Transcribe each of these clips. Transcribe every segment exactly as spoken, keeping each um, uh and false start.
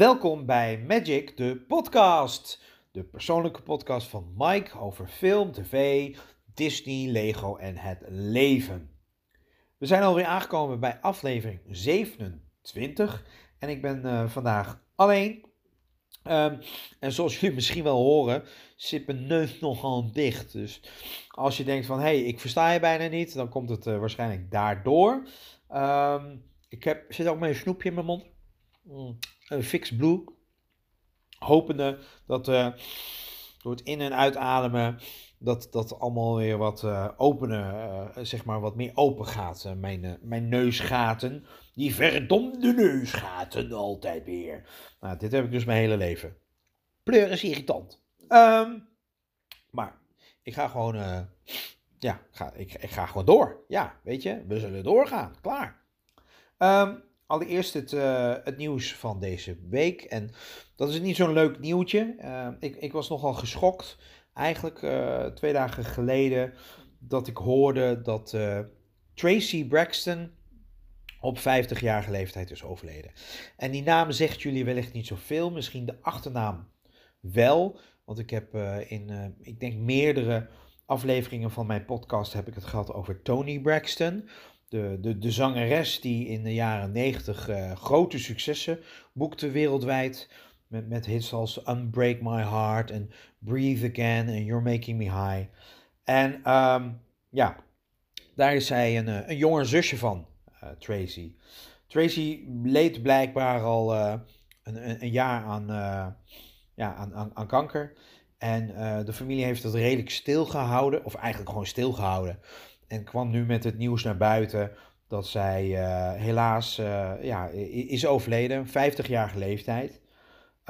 Welkom bij Magic, de podcast. De persoonlijke podcast van Mike over film, tv, Disney, Lego en het leven. We zijn alweer aangekomen bij aflevering zevenentwintig. En ik ben uh, vandaag alleen. Um, en zoals jullie misschien wel horen, zit mijn neus nogal dicht. Dus als je denkt van, hé, hey, ik versta je bijna niet, dan komt het uh, waarschijnlijk daardoor. Um, ik heb, zit ook met een snoepje in mijn mond. Mm. Een Fix Blue. Hopende dat uh, door het in- en uitademen, dat dat allemaal weer wat uh, openen, uh, zeg maar wat meer open gaat. Uh, mijn, uh, mijn neusgaten. Die verdomde neusgaten altijd weer. Nou, dit heb ik dus mijn hele leven. Pleur is irritant. Um, maar ik ga gewoon, uh, ja, ga, ik, ik ga gewoon door. Ja, weet je, we zullen doorgaan. Klaar. Um, Allereerst het, uh, het nieuws van deze week. En dat is niet zo'n leuk nieuwtje. Uh, ik, ik was nogal geschokt. Eigenlijk uh, twee dagen geleden dat ik hoorde dat uh, Traci Braxton op vijftigjarige leeftijd is overleden. En die naam zegt jullie wellicht niet zoveel. Misschien de achternaam wel. Want ik heb uh, in, uh, ik denk meerdere afleveringen van mijn podcast heb ik het gehad over Toni Braxton. De, de, de zangeres die in de jaren negentig uh, grote successen boekte wereldwijd. Met, met hits als Unbreak My Heart en Breathe Again en You're Making Me High. En um, ja, daar is zij een, een jonger zusje van, uh, Traci. Traci leed blijkbaar al uh, een, een jaar aan, uh, ja, aan, aan, aan kanker. En uh, de familie heeft dat redelijk stilgehouden, of eigenlijk gewoon stilgehouden. En kwam nu met het nieuws naar buiten dat zij uh, helaas uh, ja, is overleden, vijftigjarige leeftijd.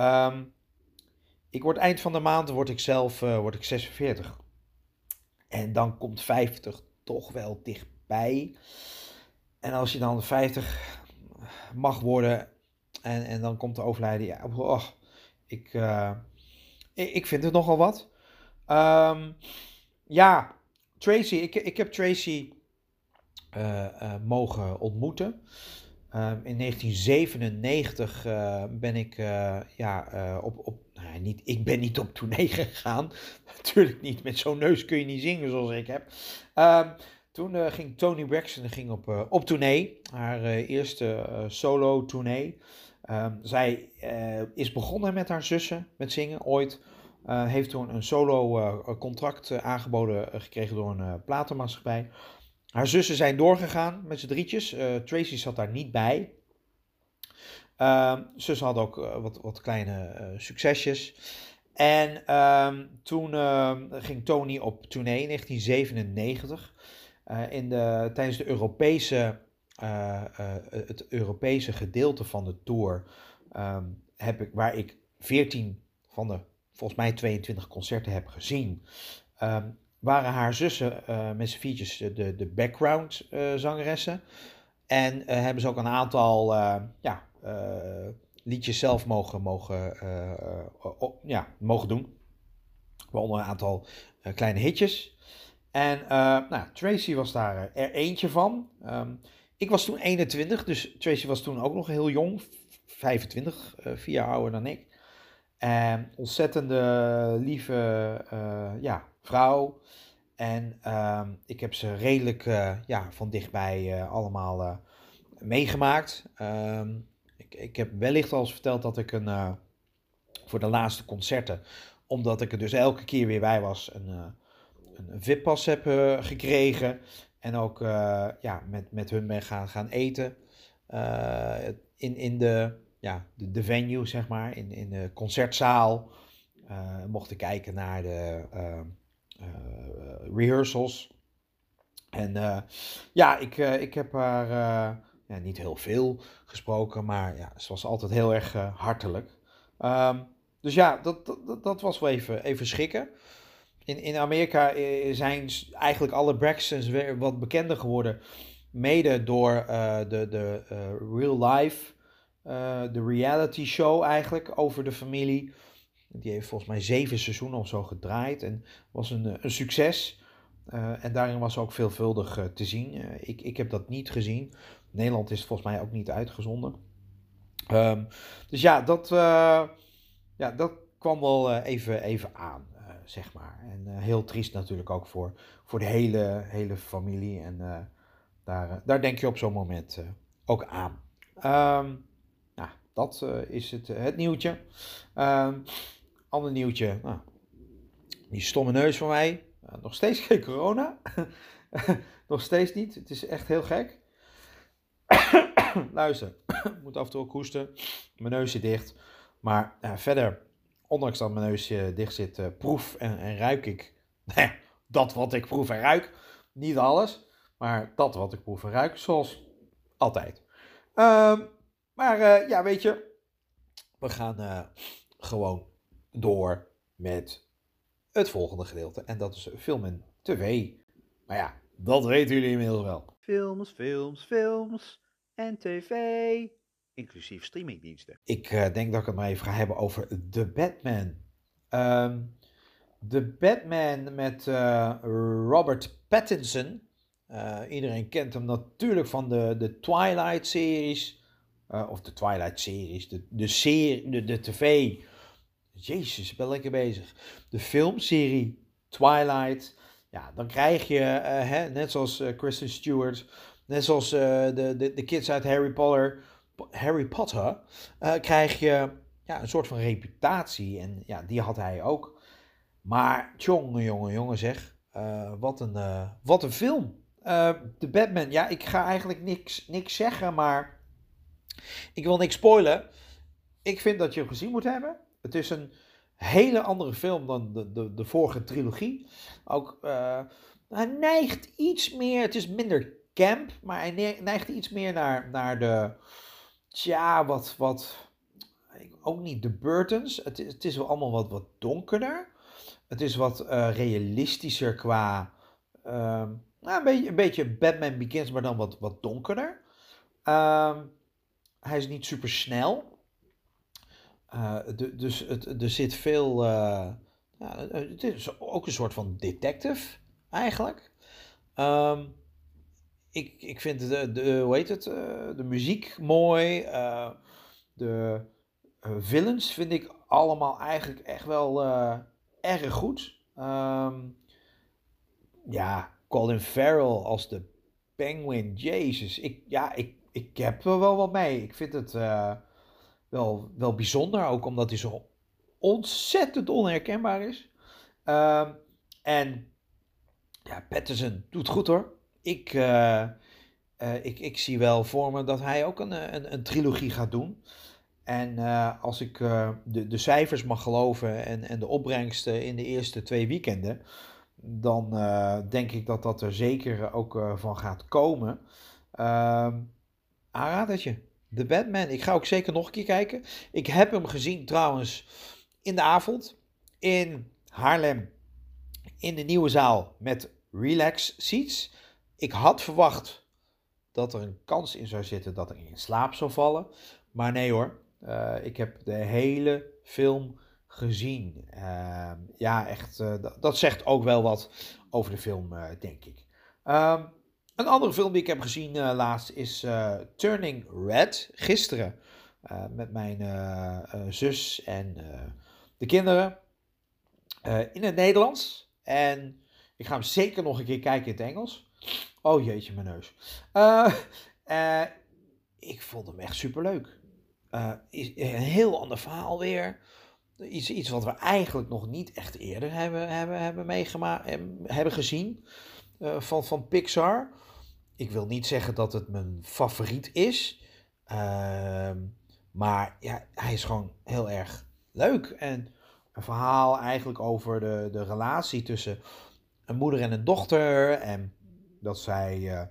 Um, ik word eind van de maand, word ik zelf uh, word ik zesenveertig. En dan komt vijftig toch wel dichtbij. En als je dan vijftig mag worden en, en dan komt de overlijden. Ja, oh, ik, uh, ik, ik vind het nogal wat. Um, ja... Traci, ik, ik heb Traci uh, uh, mogen ontmoeten. Uh, in negentien zevenennegentig uh, ben ik uh, ja, uh, op, op nou, niet, ik ben niet op tournee gegaan. Natuurlijk niet, met zo'n neus kun je niet zingen zoals ik heb. Uh, toen uh, ging Toni Braxton ging op, uh, op tournee, haar uh, eerste uh, solo tournee. Uh, zij uh, is begonnen met haar zussen, met zingen ooit. Uh, heeft toen een solo uh, contract uh, aangeboden uh, gekregen door een uh, platenmaatschappij. Haar zussen zijn doorgegaan met z'n drietjes. Uh, Traci zat daar niet bij. Uh, zus had ook uh, wat, wat kleine uh, succesjes. En uh, toen uh, ging Toni op tournee in negentien zevenennegentig. Uh, in de, tijdens de Europese, uh, uh, het Europese gedeelte van de tour uh, heb ik, waar ik veertien van de volgens mij tweeëntwintig concerten heb gezien, um, waren haar zussen uh, met z'n viertjes de, de background uh, zangeressen. En uh, hebben ze ook een aantal uh, ja, uh, liedjes zelf mogen, mogen, uh, op, ja, mogen doen. Waaronder een aantal uh, kleine hitjes. En uh, nou, Traci was daar er eentje van. Um, ik was toen eenentwintig, dus Traci was toen ook nog heel jong. vijfentwintig, uh, vier jaar ouder dan ik. En ontzettende lieve uh, ja, vrouw. En uh, ik heb ze redelijk uh, ja, van dichtbij uh, allemaal uh, meegemaakt. Uh, ik, ik heb wellicht al eens verteld dat ik een, uh, voor de laatste concerten, omdat ik er dus elke keer weer bij was, een, uh, een V I P-pas heb uh, gekregen. En ook uh, ja, met, met hun ben gaan, gaan eten uh, in, in de... Ja, de, de venue, zeg maar, in, in de concertzaal. Uh, mochten kijken naar de uh, uh, rehearsals. En uh, ja, ik, uh, ik heb haar uh, ja, niet heel veel gesproken, maar ja, ze was altijd heel erg uh, hartelijk. Um, dus ja, dat, dat, dat was wel even, even schrikken. In, in Amerika zijn eigenlijk alle Braxtons weer wat bekender geworden. Mede door uh, de, de uh, real life... Uh, de reality show eigenlijk over de familie. Die heeft volgens mij zeven seizoenen of zo gedraaid. En was een, een succes. Uh, en daarin was ze ook veelvuldig uh, te zien. Uh, ik, ik heb dat niet gezien. In Nederland is het volgens mij ook niet uitgezonden. Um, dus ja, dat, uh, ja, dat kwam wel uh, even, even aan, uh, zeg maar. En uh, heel triest natuurlijk ook voor, voor de hele, hele familie. En uh, daar, uh, daar denk je op zo'n moment uh, ook aan. Um, nou, dat uh, is het, het nieuwtje. Um, ander nieuwtje, nou, die stomme neus van mij. Uh, nog steeds geen corona. Nog steeds niet. Het is echt heel gek. Luister, ik moet af en toe ook hoesten. Mijn neus zit dicht. Maar uh, verder, ondanks dat mijn neus uh, dicht zit, uh, proef en, en ruik ik. Dat wat ik proef en ruik. Niet alles, maar dat wat ik proef en ruik. Zoals altijd. Uh, maar uh, ja, weet je. We gaan uh, gewoon door met het volgende gedeelte. En dat is film en tv. Maar ja, dat weten jullie inmiddels wel. Films, films, films. En tv, inclusief streamingdiensten. Ik uh, denk dat ik het maar even ga hebben over The Batman. Um, The Batman met uh, Robert Pattinson. Uh, iedereen kent hem natuurlijk van de, de Twilight-series. Uh, of de Twilight-series, de, de, ser- de, de tv. Jezus, ik ben lekker bezig. De filmserie Twilight. Ja, dan krijg je, uh, hè, net zoals uh, Kristen Stewart... Net zoals uh, de, de, de kids uit Harry Potter, Harry Potter uh, krijg je ja, een soort van reputatie. En ja, die had hij ook. Maar tjonge, jonge, jonge zeg. Uh, wat, een, uh, wat een film. Uh, The Batman. Ja, ik ga eigenlijk niks, niks zeggen, maar ik wil niks spoilen. Ik vind dat je hem gezien moet hebben. Het is een hele andere film dan de, de, de vorige trilogie. Ook, uh, hij neigt iets meer, het is minder... camp, maar hij neigt iets meer naar, naar de, tja, wat, wat, ook niet de Burtons. Het, het is wel allemaal wat, wat donkerder. Het is wat uh, realistischer qua, uh, nou, een, beetje, een beetje Batman Begins, maar dan wat, wat donkerder. Uh, hij is niet super snel. Uh, de, dus het, er zit veel, uh, ja, het is ook een soort van detective eigenlijk. Um, Ik, ik vind de, de, hoe heet het, de muziek mooi. Uh, de villains vind ik allemaal eigenlijk echt wel uh, erg goed. Um, ja, Colin Farrell als de Penguin. Jezus, ik, ja, ik, ik heb er wel wat mee. Ik vind het uh, wel, wel bijzonder, ook omdat hij zo ontzettend onherkenbaar is. Um, en ja, Pattinson doet goed hoor. Ik, uh, uh, ik, ik zie wel voor me dat hij ook een, een, een trilogie gaat doen. En uh, als ik uh, de, de cijfers mag geloven en, en de opbrengsten in de eerste twee weekenden, dan uh, denk ik dat dat er zeker ook uh, van gaat komen. Uh, aanradertje, The Batman. Ik ga ook zeker nog een keer kijken. Ik heb hem gezien trouwens in de avond in Haarlem in de nieuwe zaal met relax seats. Ik had verwacht dat er een kans in zou zitten dat ik in slaap zou vallen. Maar nee hoor, uh, ik heb de hele film gezien. Uh, ja, echt, uh, d- dat zegt ook wel wat over de film, uh, denk ik. Um, een andere film die ik heb gezien uh, laatst is uh, Turning Red. Gisteren uh, met mijn uh, uh, zus en uh, de kinderen uh, in het Nederlands. En ik ga hem zeker nog een keer kijken in het Engels. Oh jeetje, mijn neus. Uh, uh, ik vond hem echt superleuk. Uh, een heel ander verhaal weer. Iets, iets wat we eigenlijk nog niet echt eerder hebben, hebben, hebben, meegema- hebben gezien uh, van, van Pixar. Ik wil niet zeggen dat het mijn favoriet is. Uh, maar ja, hij is gewoon heel erg leuk. En een verhaal eigenlijk over de, de relatie tussen een moeder en een dochter. En dat zij uh,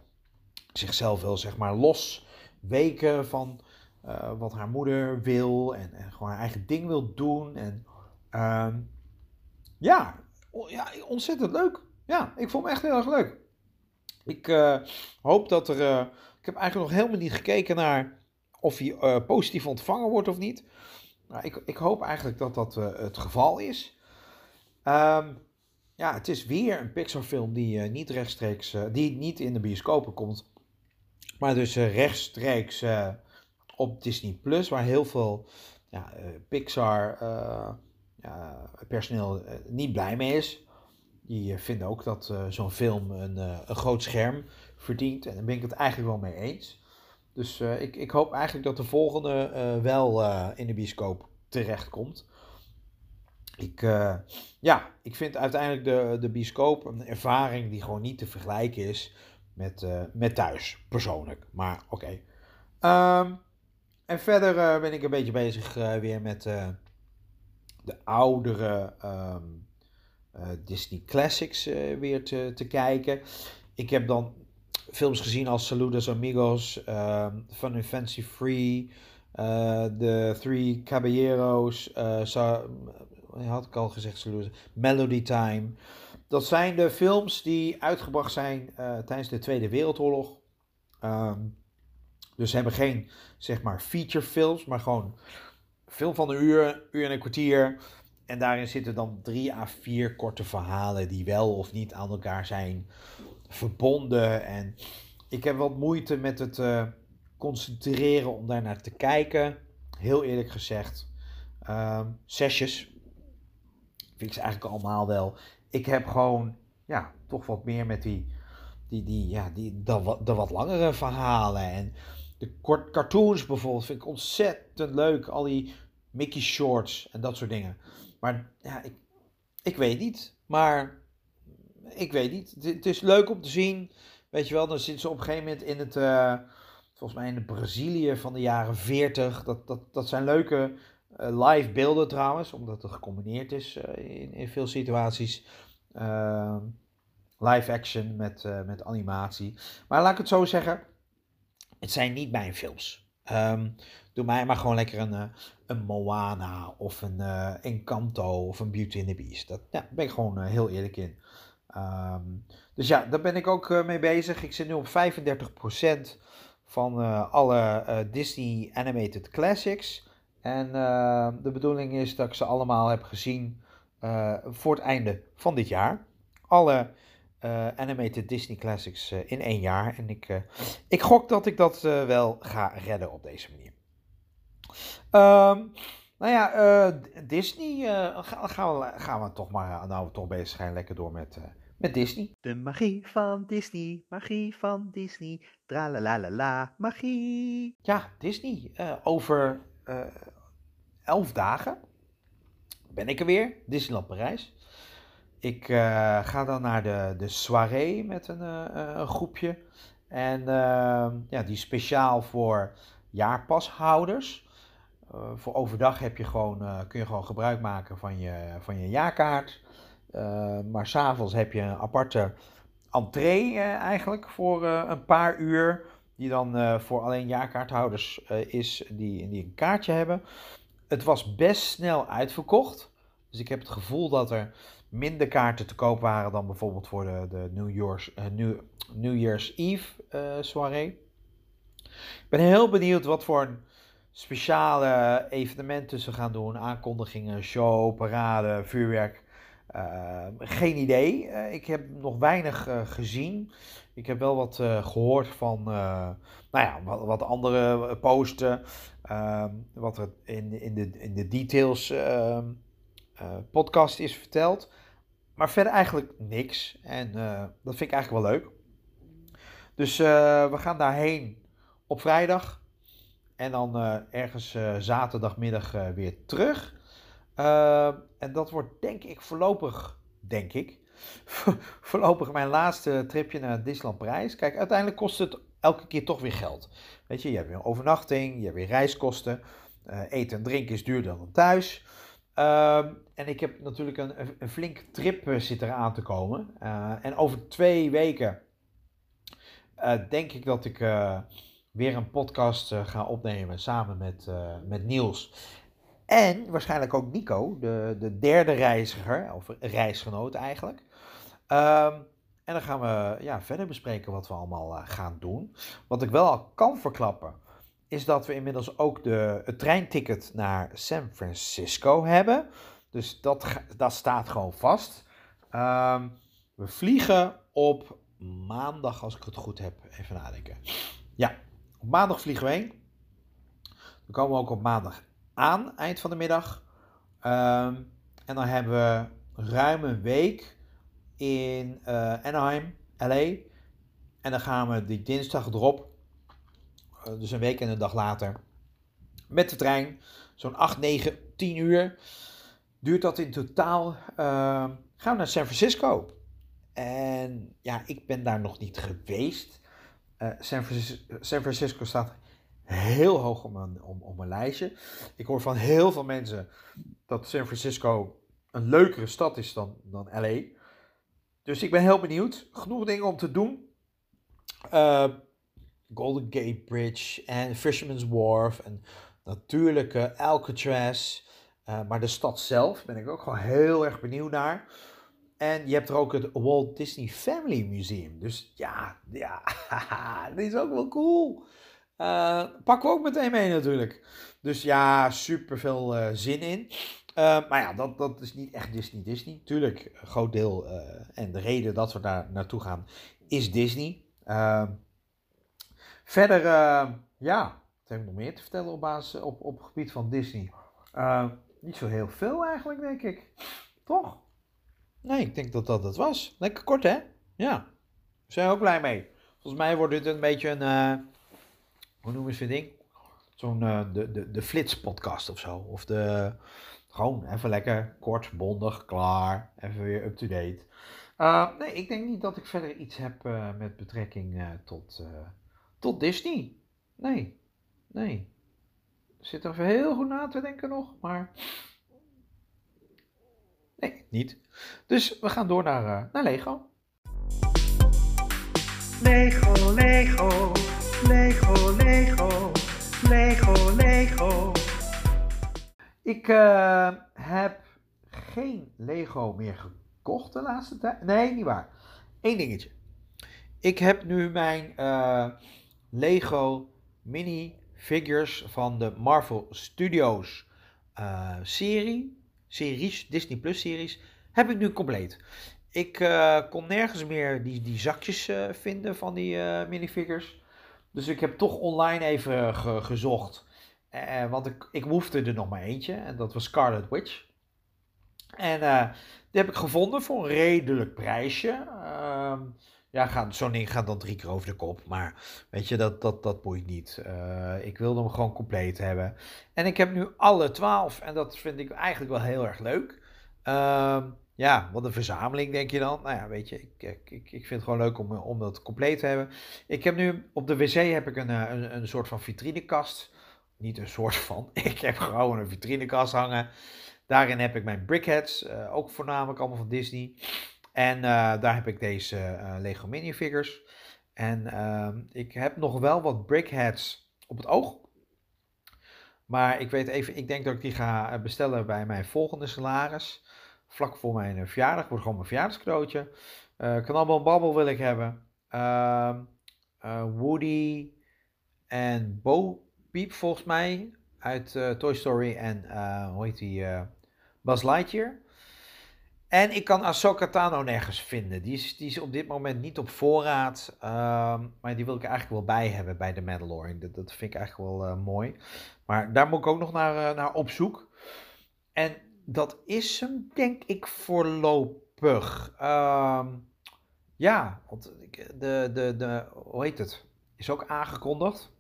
zichzelf wil, zeg maar, losweken van uh, wat haar moeder wil. En, en gewoon haar eigen ding wil doen. En uh, ja, o- ja, ontzettend leuk. Ja, ik vond hem echt heel erg leuk. Ik uh, hoop dat er... Uh, ik heb eigenlijk nog helemaal niet gekeken naar of hij uh, positief ontvangen wordt of niet. Maar ik, ik hoop eigenlijk dat dat uh, het geval is. Um, Ja, het is weer een Pixar-film die uh, niet rechtstreeks, uh, die niet in de bioscopen komt, maar dus uh, rechtstreeks uh, op Disney plus, waar heel veel ja, uh, Pixar uh, uh, personeel uh, niet blij mee is. Die uh, vinden ook dat uh, zo'n film een, uh, een groot scherm verdient. En daar ben ik het eigenlijk wel mee eens. Dus uh, ik, ik hoop eigenlijk dat de volgende uh, wel uh, in de bioscoop terechtkomt. Ik, uh, ja, ik vind uiteindelijk de, de bioscoop een ervaring die gewoon niet te vergelijken is met, uh, met thuis, persoonlijk. Maar oké. Okay. Um, en verder uh, ben ik een beetje bezig uh, weer met uh, de oudere um, uh, Disney Classics uh, weer te, te kijken. Ik heb dan films gezien als Saludos Amigos, uh, Fun and Fancy Free, uh, The Three Caballeros, uh, Sa- had ik al gezegd, Melody Time. Dat zijn de films die uitgebracht zijn uh, tijdens de Tweede Wereldoorlog. Um, dus ze hebben geen, zeg maar, feature films, maar gewoon film van een uur, uur en een kwartier. En daarin zitten dan drie à vier korte verhalen die wel of niet aan elkaar zijn verbonden. En ik heb wat moeite met het uh, concentreren om daarnaar te kijken. Heel eerlijk gezegd. Um, zesjes. Vind ik ze eigenlijk allemaal wel. Ik heb gewoon, ja, toch wat meer met die, die, die ja, die, de, de wat langere verhalen. En de kort cartoons bijvoorbeeld vind ik ontzettend leuk. Al die Mickey shorts en dat soort dingen. Maar ja, ik, ik weet niet. Maar ik weet niet. Het, het is leuk om te zien. Weet je wel, dan zitten ze op een gegeven moment in het, uh, volgens mij in de Brazilië van de jaren veertig. Dat, dat, dat zijn leuke Uh, live beelden trouwens, omdat het gecombineerd is uh, in, in veel situaties. Uh, live action met, uh, met animatie. Maar laat ik het zo zeggen, het zijn niet mijn films. Um, doe mij maar gewoon lekker een, uh, een Moana of een uh, Encanto of een Beauty and the Beast. Daar ja, ben ik gewoon uh, heel eerlijk in. Um, dus ja, daar ben ik ook uh, mee bezig. Ik zit nu op vijfendertig procent van uh, alle uh, Disney Animated Classics. En uh, de bedoeling is dat ik ze allemaal heb gezien uh, voor het einde van dit jaar. Alle uh, animated Disney classics uh, in één jaar. En ik, uh, ik gok dat ik dat uh, wel ga redden op deze manier. Um, nou ja, uh, Disney. Uh, gaan, we, gaan we toch maar, nou we toch bezig zijn, lekker door met, uh, met Disney. De magie van Disney, magie van Disney. Tralalalala, magie. Ja, Disney. Uh, over... Uh, elf dagen ben ik er weer, Disneyland Parijs. Ik uh, ga dan naar de, de soirée met een, uh, een groepje. En uh, ja, die is speciaal voor jaarpashouders. Uh, voor overdag heb je gewoon, uh, kun je gewoon gebruik maken van je, van je jaarkaart. Uh, maar s'avonds heb je een aparte entree uh, eigenlijk voor uh, een paar uur. Die dan uh, voor alleen jaarkaarthouders uh, is, die, die een kaartje hebben. Het was best snel uitverkocht. Dus ik heb het gevoel dat er minder kaarten te koop waren dan bijvoorbeeld voor de, de New Year's, uh, New, New Year's Eve uh, soirée. Ik ben heel benieuwd wat voor een speciale evenementen ze gaan doen. Aankondigingen, show, parade, vuurwerk. Uh, geen idee. Uh, ik heb nog weinig uh, gezien. Ik heb wel wat uh, gehoord van, uh, nou ja, wat, wat andere posten. Uh, wat er in, in, de, in de details uh, uh, podcast is verteld. Maar verder eigenlijk niks. En uh, dat vind ik eigenlijk wel leuk. Dus uh, we gaan daarheen op vrijdag. En dan uh, ergens uh, zaterdagmiddag uh, weer terug. Uh, en dat wordt denk ik voorlopig, denk ik, voorlopig mijn laatste tripje naar Disneyland Parijs. Kijk, uiteindelijk kost het elke keer toch weer geld. Weet je, je hebt weer een overnachting, je hebt weer reiskosten. Uh, eten en drinken is duurder dan thuis. Uh, en ik heb natuurlijk een, een flink trip zit eraan te komen. Uh, en over twee weken uh, denk ik dat ik uh, weer een podcast uh, ga opnemen samen met, uh, met Niels. En waarschijnlijk ook Nico, de, de derde reiziger, of reisgenoot eigenlijk. Um, en dan gaan we ja, verder bespreken wat we allemaal uh, gaan doen. Wat ik wel al kan verklappen, is dat we inmiddels ook de, het treinticket naar San Francisco hebben. Dus dat, dat staat gewoon vast. Um, we vliegen op maandag, als ik het goed heb. Even nadenken. Ja, op maandag vliegen we heen. We komen ook op maandag aan, eind van de middag. Um, en dan hebben we ruim een week in uh, Anaheim, L A. En dan gaan we die dinsdag erop, uh, dus een week en een dag later, met de trein. Zo'n acht, negen, tien uur duurt dat in totaal. Uh, gaan we naar San Francisco. En ja, ik ben daar nog niet geweest. Uh, San Francisco, San Francisco staat heel hoog op mijn, op, op mijn lijstje. Ik hoor van heel veel mensen dat San Francisco een leukere stad is dan, dan L A. Dus ik ben heel benieuwd. Genoeg dingen om te doen. Uh, Golden Gate Bridge en Fisherman's Wharf en natuurlijk uh, Alcatraz. Uh, maar de stad zelf ben ik ook gewoon heel erg benieuwd naar. En je hebt er ook het Walt Disney Family Museum. Dus ja, ja dit is ook wel cool. Uh, pakken we ook meteen mee natuurlijk. Dus ja, super veel uh, zin in. Uh, maar ja, dat, dat is niet echt Disney Disney. Tuurlijk, een groot deel uh, en de reden dat we daar naartoe gaan is Disney. Uh, verder, uh, ja, wat heb ik nog meer te vertellen op, basis, op, op het gebied van Disney? Uh, niet zo heel veel eigenlijk, denk ik. Toch? Nee, ik denk dat dat het was. Lekker kort, hè? Ja. Daar zijn we ook blij mee. Volgens mij wordt dit een beetje een... Uh, hoe noemen ze dit ding? Zo'n uh, de, de, de flitspodcast of zo. Of de... Gewoon even lekker kort, bondig, klaar. Even weer up-to-date. Uh, nee, ik denk niet dat ik verder iets heb uh, met betrekking uh, tot, uh, tot Disney. Nee. Nee. Zit er even heel goed na te denken nog, maar... Nee, niet. Dus we gaan door naar, uh, naar Lego. Lego, Lego, Lego, Lego, Lego, Lego. Ik uh, heb geen Lego meer gekocht de laatste tijd. Nee, niet waar. Eén dingetje. Ik heb nu mijn uh, Lego minifigures van de Marvel Studios uh, serie. Series, Disney Plus series, heb ik nu compleet. Ik uh, kon nergens meer die, die zakjes uh, vinden van die uh, minifigures. Dus ik heb toch online even uh, ge, gezocht. Uh, want ik, ik hoefde er nog maar eentje. En dat was Scarlet Witch. En uh, die heb ik gevonden voor een redelijk prijsje. Uh, ja, gaat, zo'n ding gaat dan drie keer over de kop. Maar weet je, dat, dat, dat boeit niet. Uh, ik wilde hem gewoon compleet hebben. En ik heb nu alle twaalf. En dat vind ik eigenlijk wel heel erg leuk. Uh, ja, wat een verzameling denk je dan. Nou ja, weet je, ik, ik, ik vind het gewoon leuk om, om dat compleet te hebben. Ik heb nu, op de wc heb ik een, een, een soort van vitrinekast. Niet een soort van, ik heb gewoon een vitrinekast hangen. Daarin heb ik mijn Brickheads. Uh, ook voornamelijk allemaal van Disney. En uh, daar heb ik deze uh, Lego minifigures. En uh, ik heb nog wel wat Brickheads op het oog. Maar ik weet even, ik denk dat ik die ga bestellen bij mijn volgende salaris. Vlak voor mijn verjaardag. Wordt gewoon mijn verjaardagscadeautje. Uh, Knabbel Babbel wil ik hebben. Uh, uh, Woody en Bo Peep volgens mij. Uit uh, Toy Story en uh, hoe heet die? Uh, Buzz Lightyear. En ik kan Ahsoka Tano nergens vinden. Die is, die is op dit moment niet op voorraad. Um, maar die wil ik eigenlijk wel bij hebben bij de Mandalorian. Dat, dat vind ik eigenlijk wel uh, mooi. Maar daar moet ik ook nog naar, uh, naar op zoek. En dat is hem denk ik voorlopig. Um, ja, want de, de, de, hoe heet het? Is ook aangekondigd.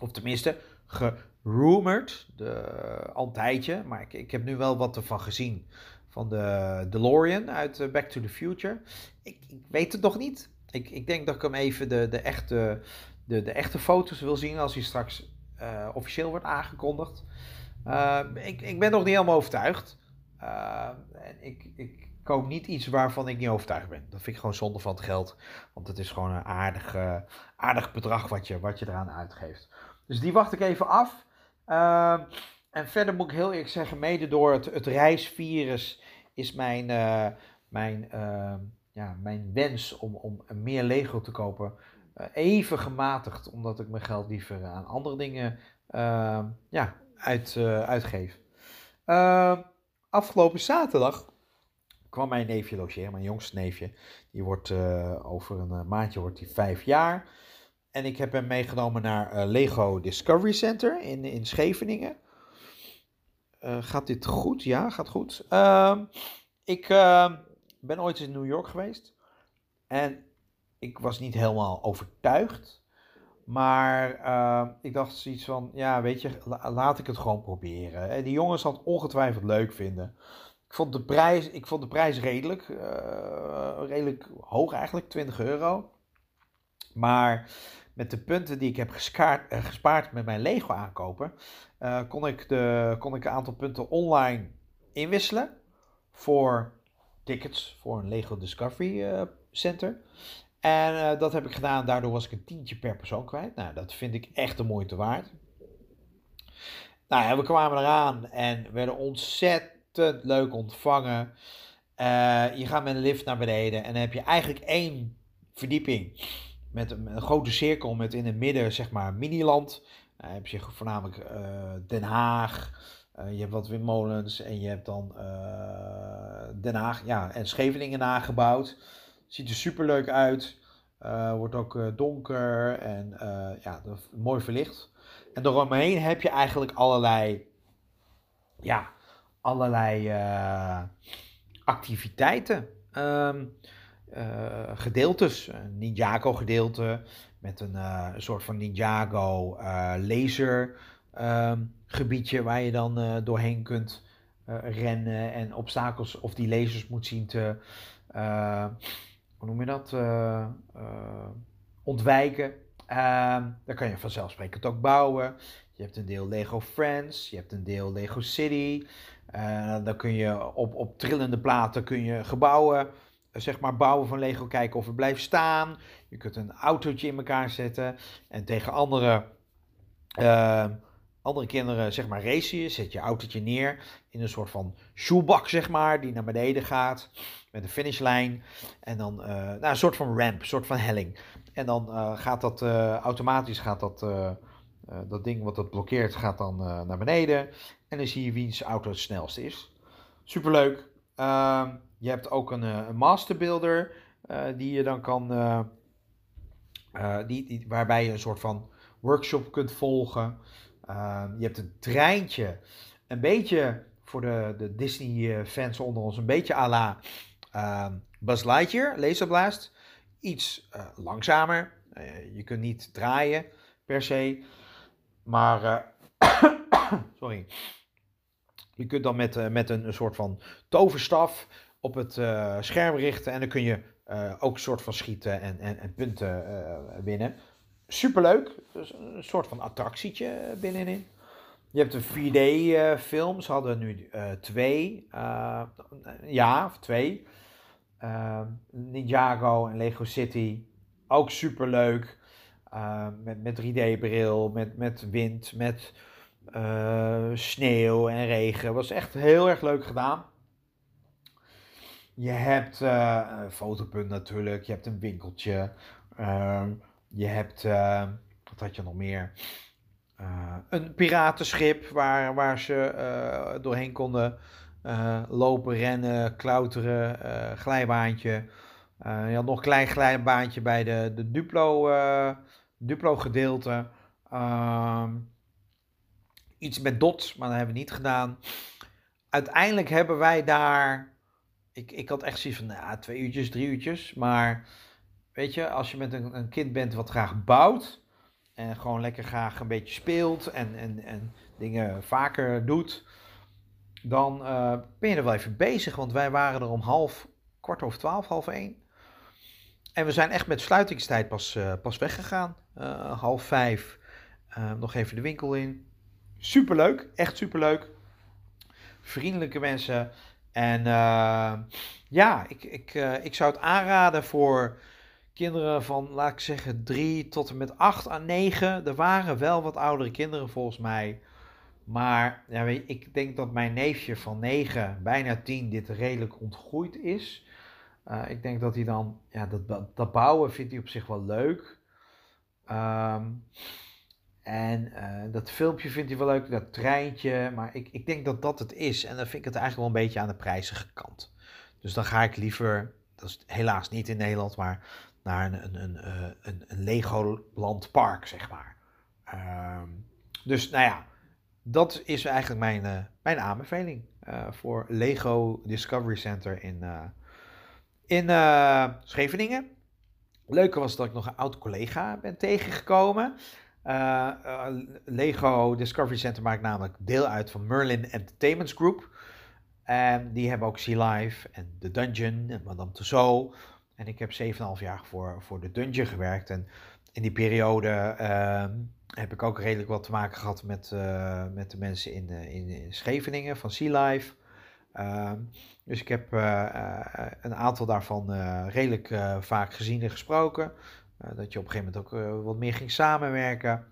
Of tenminste gerumored. Uh, al een tijdje. Maar ik, ik heb nu wel wat ervan gezien. Van de DeLorean uit Back to the Future. Ik, ik weet het nog niet. Ik, ik denk dat ik hem even de, de, echte, de, de echte foto's wil zien als hij straks uh, officieel wordt aangekondigd. Uh, ik, ik ben nog niet helemaal overtuigd. Uh, en ik, ik koop niet iets waarvan ik niet overtuigd ben. Dat vind ik gewoon zonde van het geld. Want het is gewoon een aardig, uh, aardig bedrag wat je, wat je eraan uitgeeft. Dus die wacht ik even af. Uh, en verder moet ik heel eerlijk zeggen, mede door het, het reisvirus... is mijn, uh, mijn, uh, ja, mijn wens om, om meer Lego te kopen uh, even gematigd. Omdat ik mijn geld liever aan andere dingen uh, ja, uit, uh, uitgeef. Uh, afgelopen zaterdag kwam mijn neefje logeren, mijn jongste neefje. Die wordt uh, over een maandje wordt hij vijf jaar. En ik heb hem meegenomen naar uh, Lego Discovery Center in, in Scheveningen. Uh, gaat dit goed? Ja, gaat goed. Uh, ik uh, ben ooit in New York geweest. En ik was niet helemaal overtuigd. Maar uh, ik dacht zoiets van, ja weet je, la- laat ik het gewoon proberen. En die jongens zal het ongetwijfeld leuk vinden. Ik vond de prijs, ik vond de prijs redelijk, uh, redelijk hoog eigenlijk, twintig euro. Maar met de punten die ik heb geskaard, uh, gespaard met mijn Lego aankopen, uh, kon, ik de, kon ik een aantal punten online inwisselen voor tickets voor een Lego Discovery uh, Center. En uh, dat heb ik gedaan, daardoor was ik een tientje per persoon kwijt. Nou, dat vind ik echt de moeite waard. Nou ja, we kwamen eraan en werden ontzettend leuk ontvangen. Uh, je gaat met een lift naar beneden en dan heb je eigenlijk één verdieping met een, een grote cirkel met in het midden, zeg maar, miniland. Dan heb je voornamelijk uh, Den Haag, uh, je hebt wat windmolens en je hebt dan uh, Den Haag, ja, en Scheveningen nagebouwd. Ziet er superleuk uit. Uh, wordt ook uh, donker en uh, ja, mooi verlicht. En daaromheen heb je eigenlijk allerlei, ja, allerlei uh, activiteiten. Um, uh, gedeeltes. Een Ninjago gedeelte met een uh, soort van Ninjago uh, laser um, gebiedje waar je dan uh, doorheen kunt uh, rennen en obstakels of die lasers moet zien te... Uh, Hoe noem je dat? Uh, uh, ontwijken. Uh, daar kan je vanzelfsprekend ook bouwen. Je hebt een deel Lego Friends. Je hebt een deel Lego City. Uh, dan kun je op, op trillende platen kun je gebouwen, zeg maar bouwen van Lego, kijken of het blijft staan. Je kunt een autootje in elkaar zetten. En tegen andere, uh, andere kinderen, zeg maar, race je. Zet je autootje neer in een soort van shoebak, zeg maar, die naar beneden gaat. Met een finishlijn en dan uh, nou, een soort van ramp, een soort van helling. En dan uh, gaat dat uh, automatisch, gaat dat, uh, uh, dat ding wat dat blokkeert, gaat dan uh, naar beneden. En dan zie je wiens auto het snelst is. Superleuk. Uh, je hebt ook een, een masterbuilder uh, die je dan kan, uh, uh, die, die, waarbij je een soort van workshop kunt volgen. Uh, je hebt een treintje, een beetje voor de, de Disney-fans onder ons, een beetje à la... Uh, Buzz Lightyear, laserblast, iets uh, langzamer, uh, je kunt niet draaien per se, maar uh, sorry, je kunt dan met, uh, met een, een soort van toverstaf op het uh, scherm richten en dan kun je uh, ook een soort van schieten en, en, en punten uh, winnen. Superleuk, dus een soort van attractietje binnenin. Je hebt een vier D film. Ze hadden nu uh, twee. Uh, ja, of twee. Uh, Ninjago en Lego City. Ook superleuk. Uh, met, met drie D bril, met, met wind, met uh, sneeuw en regen. Was echt heel erg leuk gedaan. Je hebt uh, een fotopunt natuurlijk. Je hebt een winkeltje. Uh, je hebt... Uh, wat had je nog meer? Uh, een piratenschip waar, waar ze uh, doorheen konden uh, lopen, rennen, klauteren, uh, glijbaantje. Uh, je had nog een klein glijbaantje bij de, de Duplo, uh, Duplo gedeelte. Uh, iets met dots, maar dat hebben we niet gedaan. Uiteindelijk hebben wij daar... Ik, ik had echt zoiets van nou, twee uurtjes, drie uurtjes. Maar weet je, als je met een, een kind bent wat graag bouwt... En gewoon lekker graag een beetje speelt en, en, en dingen vaker doet. Dan uh, ben je er wel even bezig. Want wij waren er om half, kwart over twaalf, half één. En we zijn echt met sluitingstijd pas, uh, pas weggegaan. Uh, half vijf. Uh, nog even de winkel in. Superleuk. Echt superleuk. Vriendelijke mensen. En uh, ja, ik, ik, uh, ik zou het aanraden voor... Kinderen van, laat ik zeggen, drie tot en met acht à negen. Er waren wel wat oudere kinderen volgens mij. Maar ja, weet je, ik denk dat mijn neefje van negen, bijna tien, dit redelijk ontgroeid is. Uh, ik denk dat hij dan, ja, dat, dat bouwen vindt hij op zich wel leuk. Um, en uh, dat filmpje vindt hij wel leuk, dat treintje. Maar ik, ik denk dat dat het is. En dan vind ik het eigenlijk wel een beetje aan de prijzige kant. Dus dan ga ik liever, dat is helaas niet in Nederland, maar... naar een, een, een, een, een Legoland park, zeg maar. Uh, dus nou ja, dat is eigenlijk mijn, uh, mijn aanbeveling uh, voor Lego Discovery Center in, uh, in uh, Scheveningen. Leuker was dat ik nog een oud collega ben tegengekomen. Uh, uh, Lego Discovery Center maakt namelijk deel uit van Merlin Entertainment Group. En die hebben ook Sea Life en The Dungeon en Madame Tussauds. En ik heb zeven en een half jaar voor, voor The Dungeon gewerkt. En in die periode uh, heb ik ook redelijk wat te maken gehad met, uh, met de mensen in, in, in Scheveningen van Sea Life. Uh, dus ik heb uh, uh, een aantal daarvan uh, redelijk uh, vaak gezien en gesproken. Uh, dat je op een gegeven moment ook uh, wat meer ging samenwerken.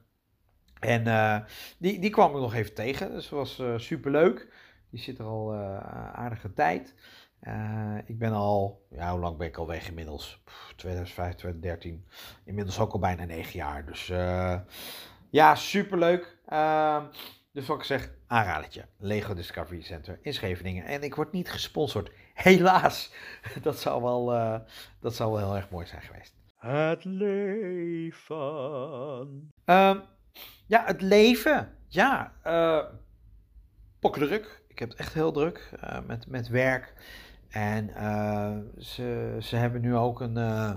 En uh, die, die kwam ik nog even tegen. Dus dat was uh, superleuk. Die zit er al uh, aardige tijd. Uh, ik ben al, ja, hoe lang ben ik al weg inmiddels? Pff, tweeduizend vijf, tweeduizend dertien. Inmiddels ook al bijna negen jaar. Dus uh, ja, superleuk. Uh, dus wat ik zeg, aanradertje. Lego Discovery Center in Scheveningen. En ik word niet gesponsord. Helaas. Dat zou wel, uh, dat zou wel heel erg mooi zijn geweest. Het leven. Uh, ja, het leven. Ja, uh, pokdruk. Ik heb het echt heel druk uh, met, met werk. En uh, ze, ze hebben nu ook een... Uh,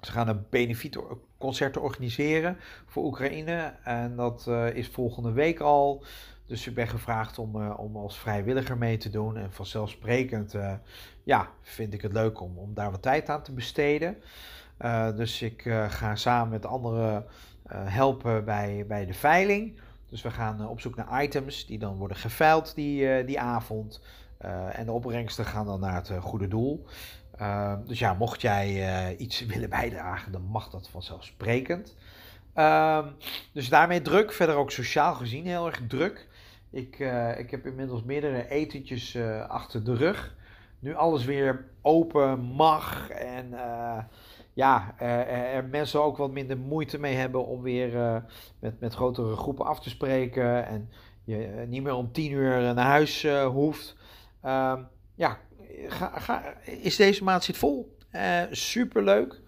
ze gaan een benefietconcert organiseren voor Oekraïne. En dat uh, is volgende week al. Dus ik ben gevraagd om, uh, om als vrijwilliger mee te doen. En vanzelfsprekend uh, ja, vind ik het leuk om, om daar wat tijd aan te besteden. Uh, dus ik uh, ga samen met anderen uh, helpen bij, bij de veiling. Dus we gaan op zoek naar items die dan worden geveild die, die avond. Uh, en de opbrengsten gaan dan naar het goede doel. Uh, dus ja, mocht jij uh, iets willen bijdragen, dan mag dat vanzelfsprekend. Uh, dus daarmee druk. Verder ook sociaal gezien heel erg druk. Ik, uh, ik heb inmiddels meerdere etentjes uh, achter de rug. Nu alles weer open mag en... Uh, Ja, er mensen ook wat minder moeite mee hebben om weer uh, met, met grotere groepen af te spreken. En je niet meer om tien uur naar huis uh, hoeft. Uh, ja, ga, ga, is deze maand zit vol. Uh, superleuk.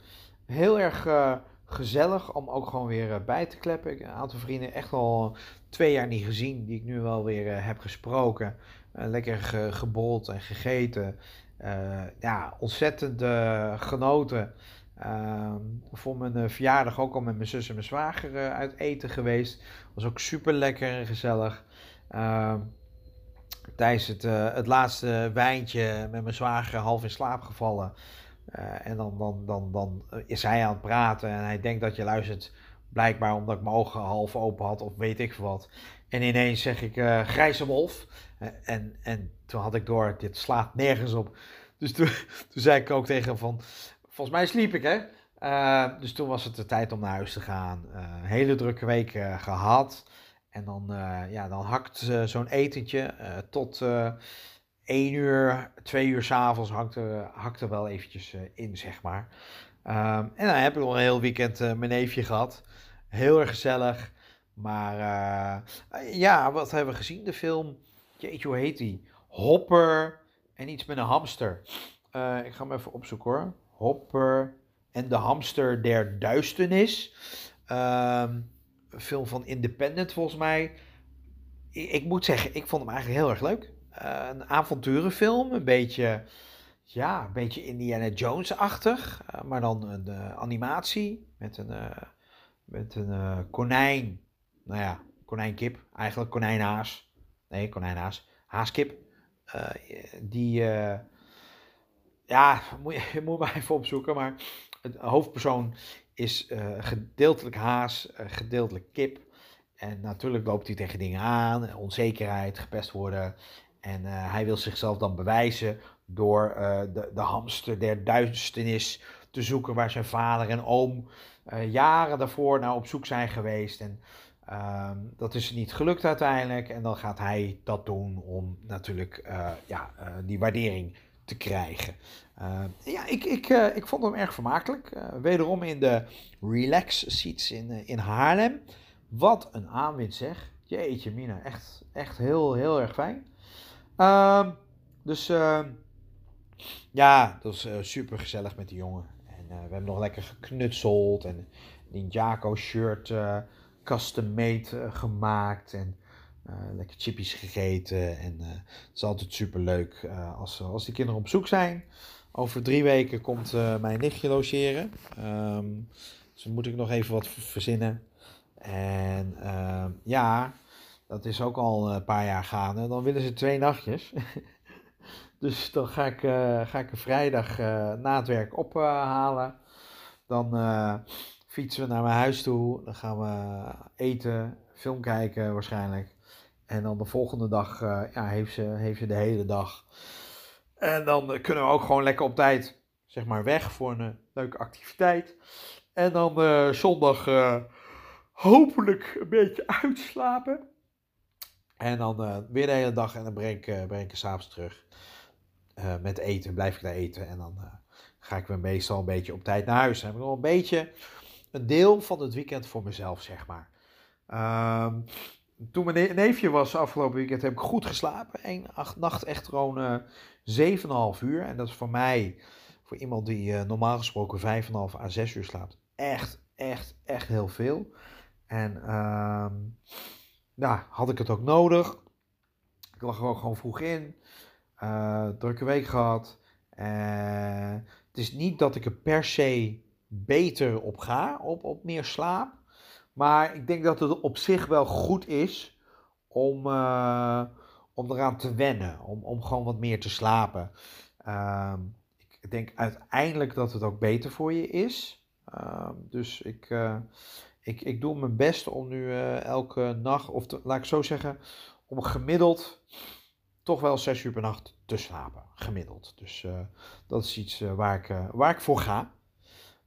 Heel erg uh, gezellig om ook gewoon weer uh, bij te kleppen. Ik heb een aantal vrienden echt al twee jaar niet gezien. Die ik nu wel weer uh, heb gesproken. Uh, lekker ge, gebold en gegeten. Uh, ja, ontzettend uh, genoten. Uh, voor mijn uh, verjaardag ook al met mijn zus en mijn zwager uh, uit eten geweest. Was ook super lekker en gezellig. Uh, tijdens het, uh, het laatste wijntje met mijn zwager half in slaap gevallen. Uh, en dan, dan, dan, dan is hij aan het praten en hij denkt dat je luistert. Blijkbaar omdat ik mijn ogen half open had of weet ik wat. En ineens zeg ik uh, grijze wolf. Uh, en, en toen had ik door, dit slaat nergens op. Dus toen, toen zei ik ook tegen hem van... Volgens mij sliep ik, hè? Uh, dus toen was het de tijd om naar huis te gaan. Uh, een hele drukke week uh, gehad. En dan, uh, ja, dan hakt uh, zo'n etentje uh, tot uh, één uur, twee uur 's avonds hakt er, hakt er wel eventjes uh, in, zeg maar. Uh, en dan heb ik nog een heel weekend uh, mijn neefje gehad. Heel erg gezellig. Maar uh, ja, wat hebben we gezien? De film, jeetje, hoe heet die? Hopper en iets met een hamster. Uh, ik ga hem even opzoeken, hoor. Hopper en de Hamster der Duisternis. Um, een film van Independent volgens mij. Ik, ik moet zeggen, ik vond hem eigenlijk heel erg leuk. Uh, een avonturenfilm, een beetje, ja, een beetje Indiana Jones-achtig. Uh, maar dan een uh, animatie met een, uh, met een uh, konijn. Nou ja, konijnkip. Eigenlijk konijnhaas. Nee, konijnhaas. Haaskip. Uh, die... Uh, Ja, moet je moet maar even opzoeken, maar het hoofdpersoon is uh, gedeeltelijk haas, uh, gedeeltelijk kip. En natuurlijk loopt hij tegen dingen aan, onzekerheid, gepest worden. En uh, hij wil zichzelf dan bewijzen door uh, de, de hamster der duisternis te zoeken waar zijn vader en oom uh, jaren daarvoor naar op zoek zijn geweest. En uh, dat is niet gelukt uiteindelijk. En dan gaat hij dat doen om natuurlijk uh, ja, uh, die waardering te krijgen. Uh, ja, ik, ik, uh, ik vond hem erg vermakelijk. Uh, wederom in de relax seats in, uh, in Haarlem. Wat een aanwinst, zeg. Jeetje mina, echt, echt heel, heel erg fijn. Uh, dus uh, ja, dat was uh, super gezellig met die jongen. En we hebben nog lekker geknutseld en die Jaco-shirt uh, custom-made uh, gemaakt en uh, lekker chippies gegeten. En uh, het is altijd superleuk uh, als, als die kinderen op zoek zijn. Over drie weken komt uh, mijn nichtje logeren. Um, dus dan moet ik nog even wat verzinnen. En uh, ja, dat is ook al een paar jaar gaande. Dan willen ze twee nachtjes. Dus dan ga ik, uh, ga ik een vrijdag uh, na het werk ophalen. Uh, dan uh, fietsen we naar mijn huis toe. Dan gaan we eten, film kijken waarschijnlijk. En dan de volgende dag uh, ja, heeft ze, heeft ze de hele dag. En dan kunnen we ook gewoon lekker op tijd, zeg maar, weg voor een leuke activiteit. En dan uh, zondag uh, hopelijk een beetje uitslapen. En dan uh, weer de hele dag en dan breng ik, breng ik 's avonds terug. Uh, met eten, blijf ik daar eten. En dan uh, ga ik weer meestal een beetje op tijd naar huis. Dan heb ik nog een beetje een deel van het weekend voor mezelf, zeg maar. Uh, toen mijn neefje was afgelopen weekend heb ik goed geslapen. Eén nacht echt gewoon... Uh, zeven en een half uur. En dat is voor mij, voor iemand die uh, normaal gesproken vijf en een half à zes uur slaapt, echt, echt, echt heel veel. En uh, nou, had ik het ook nodig. Ik lag er ook gewoon vroeg in. Uh, drukke week gehad. Uh, het is niet dat ik er per se beter op ga, op, op meer slaap. Maar ik denk dat het op zich wel goed is om... Uh, Om eraan te wennen. Om, om gewoon wat meer te slapen. Uh, ik denk uiteindelijk dat het ook beter voor je is. Uh, dus ik, uh, ik, ik doe mijn best om nu uh, elke nacht. Of te, laat ik zo zeggen. Om gemiddeld toch wel zes uur per nacht te slapen. Gemiddeld. Dus uh, dat is iets uh, waar, ik, uh, waar ik voor ga.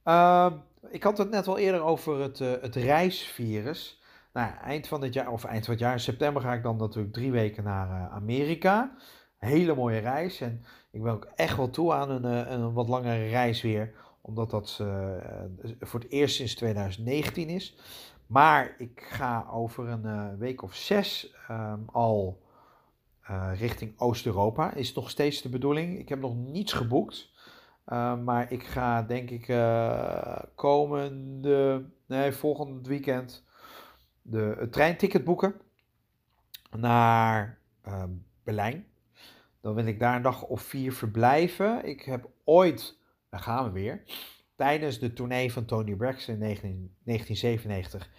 Uh, ik had het net al eerder over het, uh, het reisvirus. Nou, eind van dit jaar, of eind van het jaar, in september ga ik dan natuurlijk drie weken naar uh, Amerika. Hele mooie reis. En ik ben ook echt wel toe aan een, een, een wat langere reis weer. Omdat dat uh, voor het eerst sinds twintig negentien is. Maar ik ga over een uh, week of zes um, al uh, richting Oost-Europa. Is nog steeds de bedoeling. Ik heb nog niets geboekt. Uh, maar ik ga denk ik uh, komende, nee, volgend weekend... De, het treinticket boeken naar uh, Berlijn. Dan wil ik daar een dag of vier verblijven. Ik heb ooit, daar gaan we weer, tijdens de tournee van Toni Braxton in negentien zevenennegentig...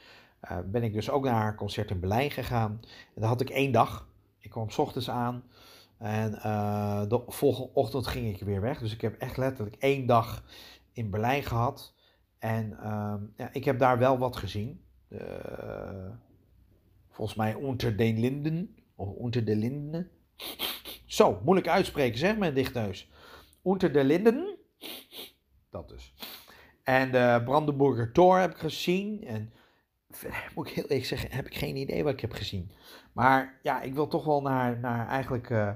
Uh, ben ik dus ook naar haar concert in Berlijn gegaan. En daar had ik één dag. Ik kwam 's ochtends aan en uh, de volgende ochtend ging ik weer weg. Dus ik heb echt letterlijk één dag in Berlijn gehad. En uh, ja, ik heb daar wel wat gezien. Uh, volgens mij Unter den Linden. Of Unter den Linden. Zo, moeilijk uitspreken, zeg mijn dichtneus. Unter den Linden. Dat dus. En de Brandenburger Tor heb ik gezien. En moet ik heel eerlijk zeggen, heb ik geen idee wat ik heb gezien. Maar ja, ik wil toch wel naar, naar eigenlijk uh,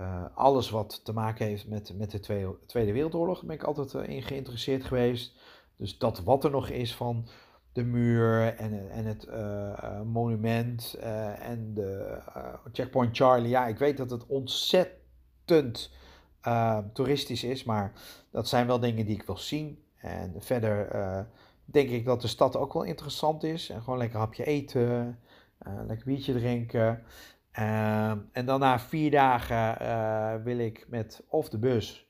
uh, alles wat te maken heeft met, met de Tweede, Tweede Wereldoorlog. Daar ben ik altijd uh, in geïnteresseerd geweest. Dus dat wat er nog is van... De muur en, en het uh, monument uh, en de uh, Checkpoint Charlie. Ja, ik weet dat het ontzettend uh, toeristisch is, maar dat zijn wel dingen die ik wil zien. En verder uh, denk ik dat de stad ook wel interessant is. En gewoon lekker hapje eten, uh, lekker biertje drinken. Uh, en dan na vier dagen uh, wil ik met of de bus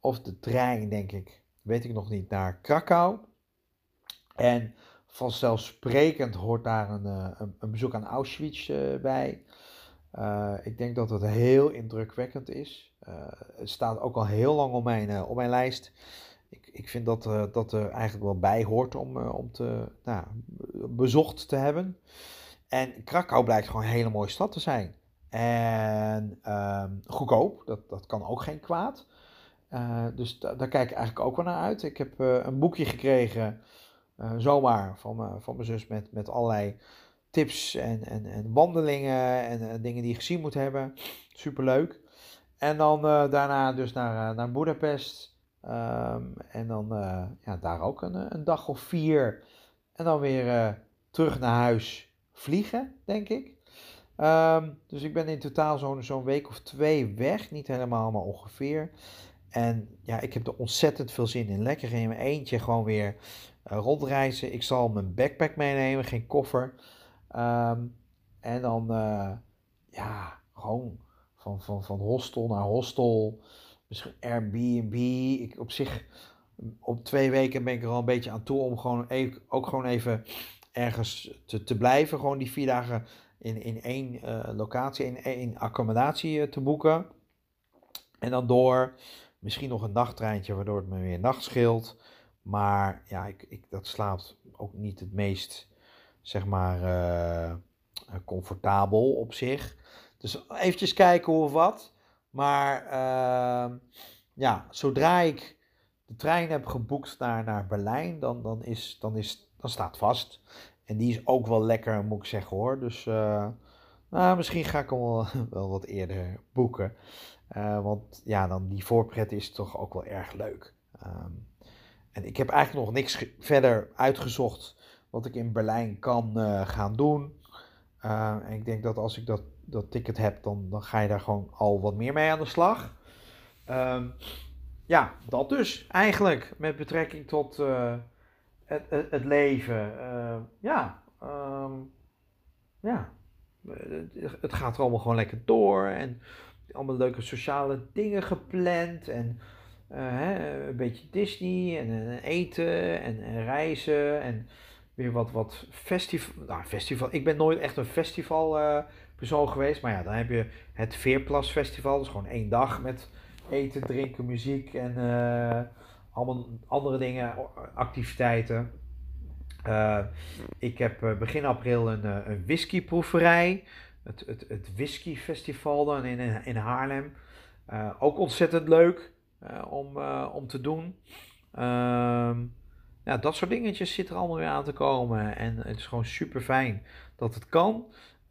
of de trein, denk ik, weet ik nog niet, naar Krakau. En vanzelfsprekend hoort daar een, een, een bezoek aan Auschwitz uh, bij. Uh, ik denk dat dat heel indrukwekkend is. Uh, het staat ook al heel lang op mijn, uh, op mijn lijst. Ik, ik vind dat, uh, dat er eigenlijk wel bij hoort om, uh, om te, nou, bezocht te hebben. En Krakau blijkt gewoon een hele mooie stad te zijn. En uh, goedkoop, dat, dat kan ook geen kwaad. Uh, dus da- daar kijk ik eigenlijk ook wel naar uit. Ik heb uh, een boekje gekregen... Uh, zomaar van, uh, van mijn zus met, met allerlei tips en, en, en wandelingen en uh, dingen die je gezien moet hebben. Superleuk. En dan uh, daarna dus naar, uh, naar Boedapest. Um, en dan uh, ja, daar ook een, een dag of vier. En dan weer uh, terug naar huis vliegen, denk ik. Um, dus ik ben in totaal zo'n, zo'n week of twee weg. Niet helemaal, maar ongeveer. En ja, ik heb er ontzettend veel zin in. Lekker in mijn eentje gewoon weer uh, rondreizen. Ik zal mijn backpack meenemen, geen koffer. Um, en dan uh, ja, gewoon van, van, van hostel naar hostel. Misschien Airbnb. Ik op zich, op twee weken ben ik er al een beetje aan toe om gewoon even, ook gewoon even ergens te, te blijven. Gewoon die vier dagen in, in één uh, locatie, in één accommodatie uh, te boeken. En dan door. Misschien nog een nachttreintje, waardoor het me weer nacht scheelt. Maar ja, ik, ik, dat slaapt ook niet het meest, zeg maar, uh, comfortabel op zich. Dus eventjes kijken hoe of wat. Maar uh, ja, zodra ik de trein heb geboekt naar, naar Berlijn, dan, dan, is, dan, is, dan staat vast. En die is ook wel lekker, moet ik zeggen hoor. Dus uh, nou, misschien ga ik hem wel, wel wat eerder boeken. Uh, want ja, dan die voorpret is toch ook wel erg leuk. Um, en ik heb eigenlijk nog niks ge- verder uitgezocht wat ik in Berlijn kan uh, gaan doen. Uh, en ik denk dat als ik dat, dat ticket heb, dan, dan ga je daar gewoon al wat meer mee aan de slag. Um, ja, dat dus eigenlijk met betrekking tot uh, het, het, het leven. Uh, ja, um, ja. Het, het gaat er allemaal gewoon lekker door en allemaal leuke sociale dingen gepland en uh, hè, een beetje Disney en, en eten en, en reizen en weer wat, wat festival, nou, festival. Ik ben nooit echt een festival uh, persoon geweest, maar ja, dan heb je het Veerplas Festival, dus gewoon één dag met eten, drinken, muziek en uh, allemaal andere dingen, activiteiten. Uh, ik heb uh, begin april een, uh, een whiskyproeverij. Het, het, het whiskyfestival dan in, in Haarlem. Uh, ook ontzettend leuk uh, om, uh, om te doen. Uh, ja, dat soort dingetjes zit er allemaal weer aan te komen. En het is gewoon super fijn dat het kan.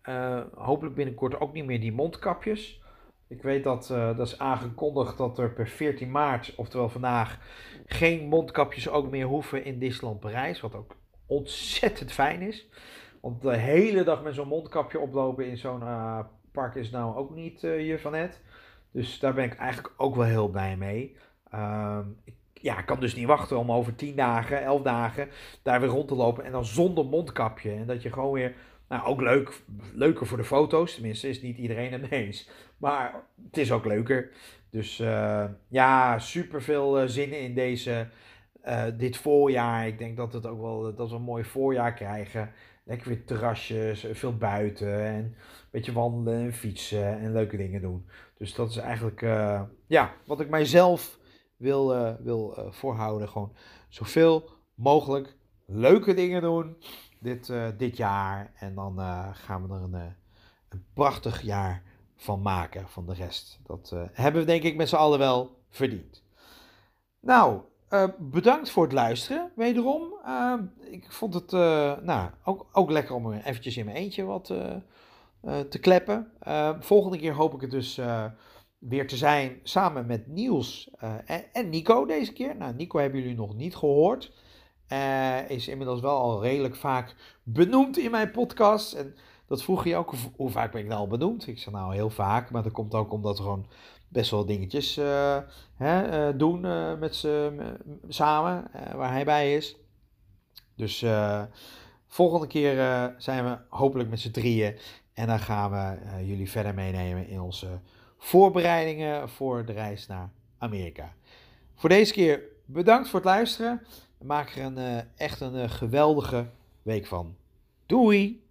Uh, hopelijk binnenkort ook niet meer die mondkapjes. Ik weet dat, uh, dat is aangekondigd dat er per veertien maart, oftewel vandaag, geen mondkapjes ook meer hoeven in Disneyland Parijs. Wat ook ontzettend fijn is. Want de hele dag met zo'n mondkapje oplopen in zo'n uh, park is nou ook niet uh, je van het. Dus daar ben ik eigenlijk ook wel heel blij mee. Uh, ik, ja, ik kan dus niet wachten om over tien dagen, elf dagen daar weer rond te lopen. En dan zonder mondkapje. En dat je gewoon weer, nou ook leuk, leuker voor de foto's. Tenminste, is niet iedereen het eens. Maar het is ook leuker. Dus uh, ja, super veel uh, zin in deze, uh, dit voorjaar. Ik denk dat, het ook wel, dat we een mooi voorjaar krijgen. Lekker weer terrasjes, veel buiten en een beetje wandelen en fietsen en leuke dingen doen. Dus dat is eigenlijk uh, ja, wat ik mijzelf wil, uh, wil uh, voorhouden. Gewoon zoveel mogelijk leuke dingen doen dit, uh, dit jaar. En dan uh, gaan we er een, een prachtig jaar van maken van de rest. Dat uh, hebben we denk ik met z'n allen wel verdiend. Nou... Uh, bedankt voor het luisteren, wederom. Uh, ik vond het uh, nou, ook, ook lekker om er eventjes in mijn eentje wat uh, uh, te kleppen. Uh, volgende keer hoop ik het dus uh, weer te zijn samen met Niels uh, en, en Nico deze keer. Nou, Nico hebben jullie nog niet gehoord. Uh, is inmiddels wel al redelijk vaak benoemd in mijn podcast. En dat vroeg je ook, hoe vaak ben ik nou al benoemd? Ik zeg nou heel vaak, maar dat komt ook omdat er gewoon... best wel dingetjes uh, hè, uh, doen uh, met ze uh, samen, uh, waar hij bij is. Dus uh, volgende keer uh, zijn we hopelijk met z'n drieën. En dan gaan we uh, jullie verder meenemen in onze voorbereidingen voor de reis naar Amerika. Voor deze keer bedankt voor het luisteren. Maak er een, uh, echt een uh, geweldige week van. Doei!